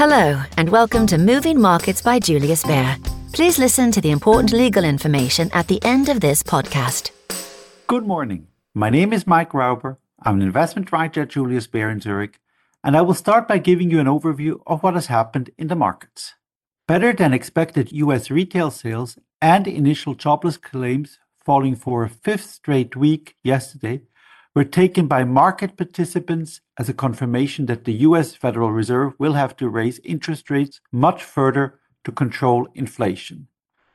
Hello, and welcome to Moving Markets by Julius Baer. Please listen to the important legal information at the end of this podcast. Good morning. My name is Mike Rauber. I'm an investment writer at Julius Baer in Zurich, and I will start by giving you an overview of what has happened in the markets. Better than expected U.S. retail sales and initial jobless claims falling for a fifth straight week yesterday were taken by market participants as a confirmation that the U.S. Federal Reserve will have to raise interest rates much further to control inflation.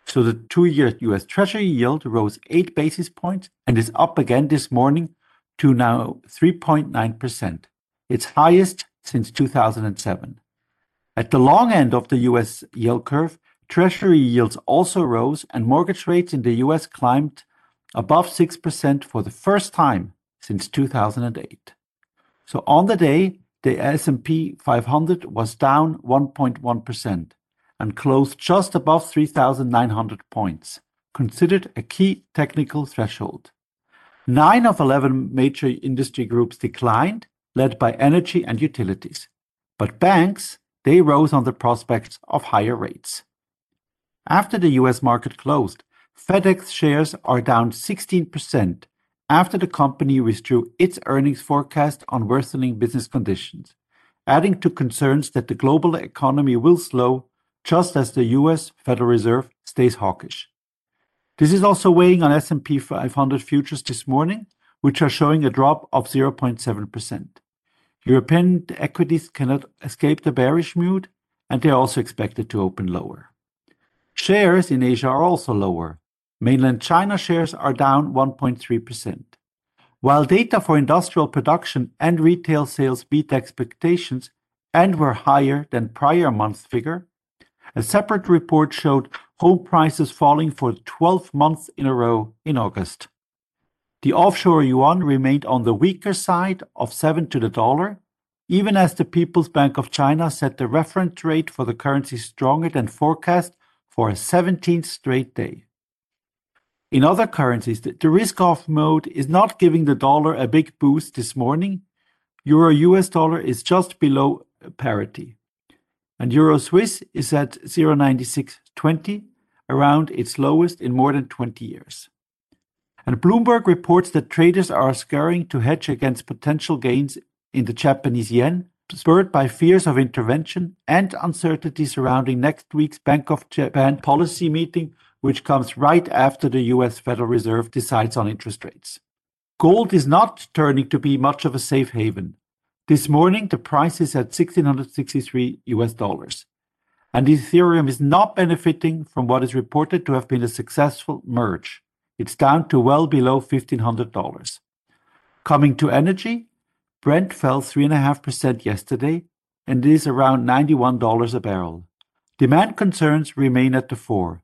So the two-year U.S. Treasury yield rose 8 basis points and is up again this morning to now 3.9%, its highest since 2007. At the long end of the U.S. yield curve, Treasury yields also rose and mortgage rates in the U.S. climbed above 6% for the first time since 2008. So on the day, the S&P 500 was down 1.1% and closed just above 3,900 points, considered a key technical threshold. 9 of 11 major industry groups declined, led by energy and utilities. But banks, they rose on the prospects of higher rates. After the U.S. market closed, FedEx shares are down 16% after the company withdrew its earnings forecast on worsening business conditions, adding to concerns that the global economy will slow just as the U.S. Federal Reserve stays hawkish. This is also weighing on S&P 500 futures this morning, which are showing a drop of 0.7%. European equities cannot escape the bearish mood, and they are also expected to open lower. Shares in Asia are also lower. Mainland China shares are down 1.3%. While data for industrial production and retail sales beat expectations and were higher than prior month's figure, a separate report showed home prices falling for 12 months in a row in August. The offshore yuan remained on the weaker side of 7 to the dollar, even as the People's Bank of China set the reference rate for the currency stronger than forecast for a 17th straight day. In other currencies, the risk-off mode is not giving the dollar a big boost this morning. Euro-US dollar is just below parity. And Euro-Swiss is at 0.9620, around its lowest in more than 20 years. And Bloomberg reports that traders are scurrying to hedge against potential gains in the Japanese yen, spurred by fears of intervention and uncertainty surrounding next week's Bank of Japan policy meeting, which comes right after the U.S. Federal Reserve decides on interest rates. Gold is not turning to be much of a safe haven. This morning, the price is at $1,663, and Ethereum is not benefiting from what is reported to have been a successful merge. It's down to well below $1,500. Coming to energy, Brent fell 3.5% yesterday and is around $91 a barrel. Demand concerns remain at the fore,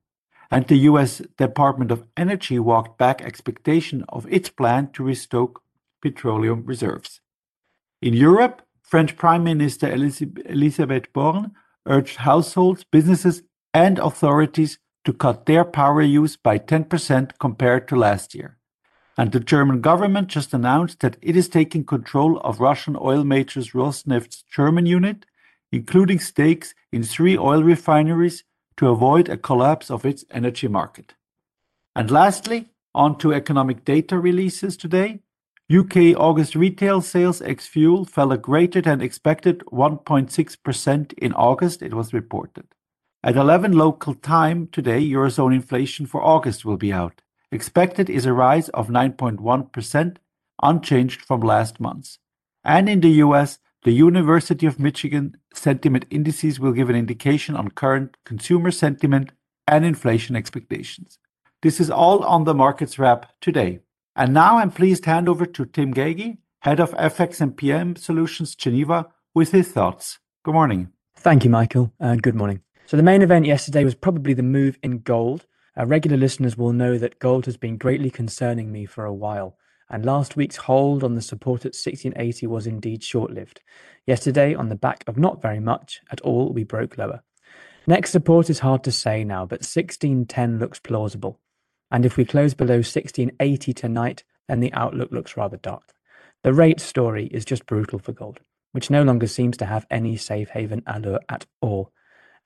and the U.S. Department of Energy walked back expectation of its plan to restock petroleum reserves. In Europe, French Prime Minister Elisabeth Borne urged households, businesses and authorities to cut their power use by 10% compared to last year. And the German government just announced that it is taking control of Russian oil majors Rosneft's German unit, including stakes in 3 oil refineries, to avoid a collapse of its energy market. And lastly, on to economic data releases today. UK August retail sales ex-fuel fell a greater than expected 1.6% in August, it was reported. At 11 local time today, Eurozone inflation for August will be out. Expected is a rise of 9.1%, unchanged from last month. And in the US, the University of Michigan sentiment indices will give an indication on current consumer sentiment and inflation expectations. This is all on the markets wrap today. And now I'm pleased to hand over to Tim Gagie, Head of FX and PM Solutions Geneva, with his thoughts. Good morning. Thank you, Michael. Good morning. So the main event yesterday was probably the move in gold. Regular listeners will know that gold has been greatly concerning me for a while, and last week's hold on the support at 1680 was indeed short-lived. Yesterday, on the back of not very much at all, we broke lower. Next support is hard to say now, but 1610 looks plausible. And if we close below 1680 tonight, then the outlook looks rather dark. The rate story is just brutal for gold. which no longer seems to have any safe haven allure at all.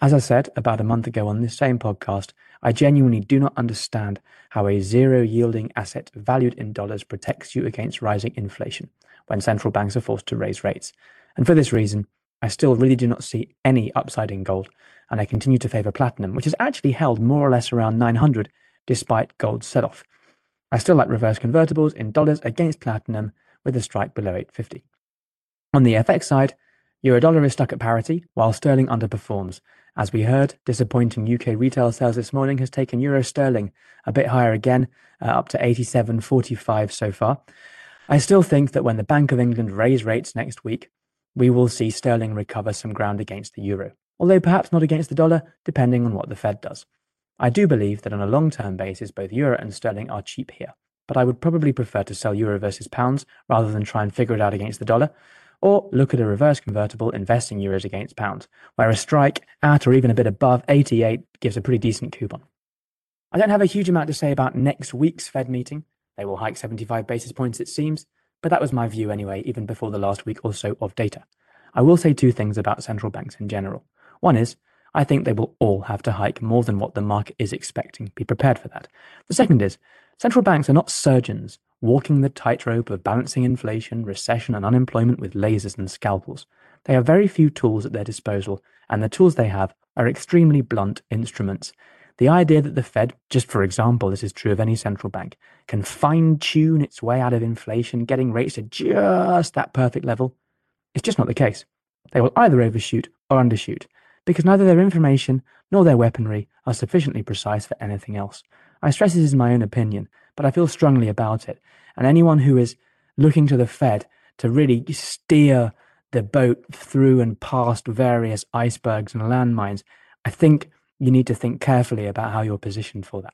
As I said about a month ago on this same podcast, I genuinely do not understand how a zero-yielding asset valued in dollars protects you against rising inflation when central banks are forced to raise rates. And for this reason, I still really do not see any upside in gold, and I continue to favor platinum, which is actually held more or less around 900 despite gold's sell-off. I still like reverse convertibles in dollars against platinum with a strike below 850. On the FX side, Eurodollar is stuck at parity while sterling underperforms. As we heard, disappointing UK retail sales this morning has taken euro sterling a bit higher again, up to 87.45 so far. I still think that when the Bank of England raise rates next week, we will see sterling recover some ground against the euro, although perhaps not against the dollar, depending on what the Fed does. I do believe that on a long-term basis, both euro and sterling are cheap here, but I would probably prefer to sell euro versus pounds rather than try and figure it out against the dollar, or look at a reverse convertible investing euros against pounds, where a strike at or even a bit above 88 gives a pretty decent coupon. I don't have a huge amount to say about next week's Fed meeting. They will hike 75 basis points, it seems, but that was my view anyway, even before the last week or so of data. I will say two things about central banks in general. One is, I think they will all have to hike more than what the market is expecting. Be prepared for that. The second is, central banks are not surgeons walking the tightrope of balancing inflation, recession, and unemployment with lasers and scalpels. They have very few tools at their disposal, and the tools they have are extremely blunt instruments. The idea that the Fed, just for example, this is true of any central bank, can fine-tune its way out of inflation, getting rates to just that perfect level, is just not the case. They will either overshoot or undershoot, because neither their information nor their weaponry are sufficiently precise for anything else. I stress this is my own opinion, but I feel strongly about it. And anyone who is looking to the Fed to really steer the boat through and past various icebergs and landmines, I think you need to think carefully about how you're positioned for that.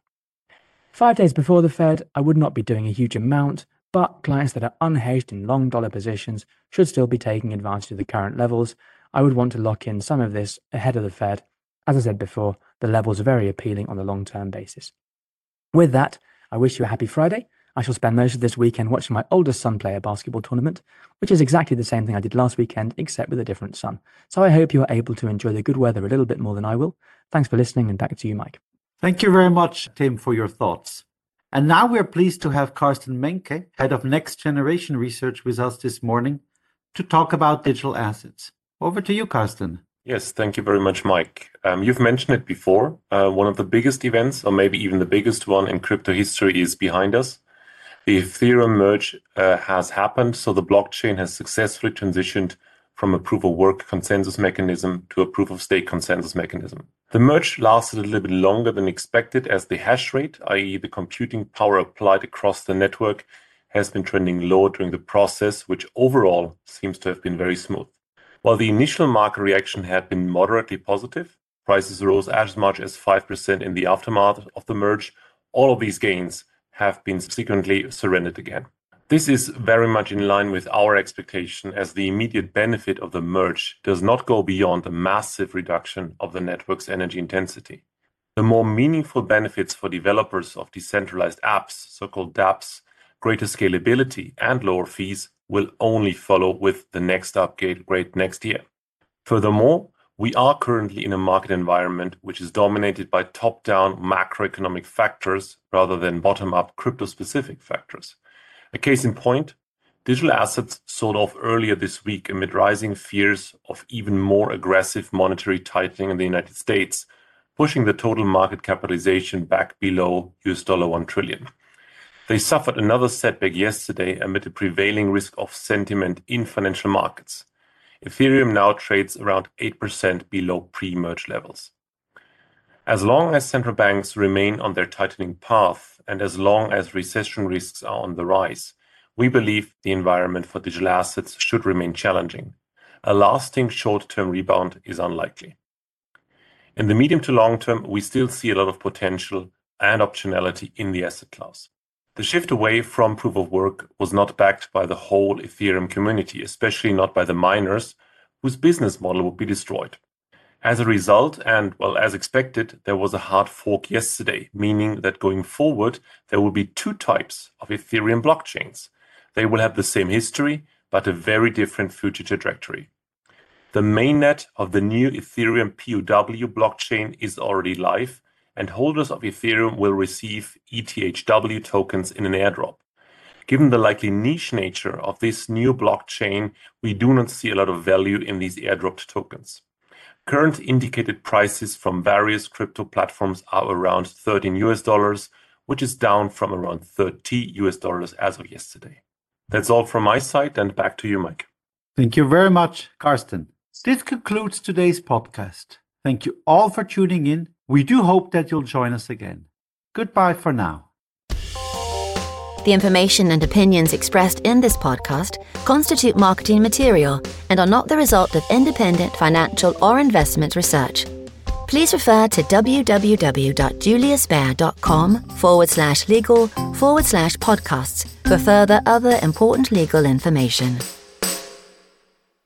5 days before the Fed, I would not be doing a huge amount, but clients that are unhedged in long dollar positions should still be taking advantage of the current levels. I would want to lock in some of this ahead of the Fed. As I said before, the levels are very appealing on the long-term basis. With that, I wish you a happy Friday. I shall spend most of this weekend watching my oldest son play a basketball tournament, which is exactly the same thing I did last weekend, except with a different son. So I hope you are able to enjoy the good weather a little bit more than I will. Thanks for listening, and back to you, Mike. Thank you very much, Tim, for your thoughts. And now we're pleased to have Carsten Menke, head of Next Generation Research, with us this morning to talk about digital assets. Over to you, Carsten. Yes, thank you very much, Mike. You've mentioned it before. One of the biggest events, or maybe even the biggest one in crypto history, is behind us. The Ethereum merge has happened, so the blockchain has successfully transitioned from a proof-of-work consensus mechanism to a proof-of-stake consensus mechanism. The merge lasted a little bit longer than expected, as the hash rate, i.e. the computing power applied across the network, has been trending lower during the process, which overall seems to have been very smooth. While the initial market reaction had been moderately positive, prices rose as much as 5% in the aftermath of the merge, all of these gains have been subsequently surrendered again. This is very much in line with our expectation, as the immediate benefit of the merge does not go beyond a massive reduction of the network's energy intensity. The more meaningful benefits for developers of decentralized apps, so-called dApps, greater scalability and lower fees, will only follow with the next upgrade next year. Furthermore, we are currently in a market environment which is dominated by top-down macroeconomic factors rather than bottom-up crypto-specific factors. A case in point, digital assets sold off earlier this week amid rising fears of even more aggressive monetary tightening in the United States, pushing the total market capitalization back below $1 trillion. They suffered another setback yesterday amid the prevailing risk of sentiment in financial markets. Ethereum now trades around 8% below pre-merge levels. As long as central banks remain on their tightening path, and as long as recession risks are on the rise, we believe the environment for digital assets should remain challenging. A lasting short-term rebound is unlikely. In the medium to long term, we still see a lot of potential and optionality in the asset class. The shift away from proof of work was not backed by the whole Ethereum community, especially not by the miners, whose business model would be destroyed. As a result, and well, as expected, there was a hard fork yesterday, meaning that going forward, there will be two types of Ethereum blockchains. They will have the same history, but a very different future trajectory. The mainnet of the new Ethereum POW blockchain is already live, and holders of Ethereum will receive ETHW tokens in an airdrop. Given the likely niche nature of this new blockchain, we do not see a lot of value in these airdropped tokens. Current indicated prices from various crypto platforms are around $13, which is down from around $30 as of yesterday. That's all from my side, and back to you, Mike. Thank you very much, Carsten. This concludes today's podcast. Thank you all for tuning in. We do hope that you'll join us again. Goodbye for now. The information and opinions expressed in this podcast constitute marketing material and are not the result of independent financial or investment research. Please refer to www.juliusbaer.com/legal/podcasts for further other important legal information.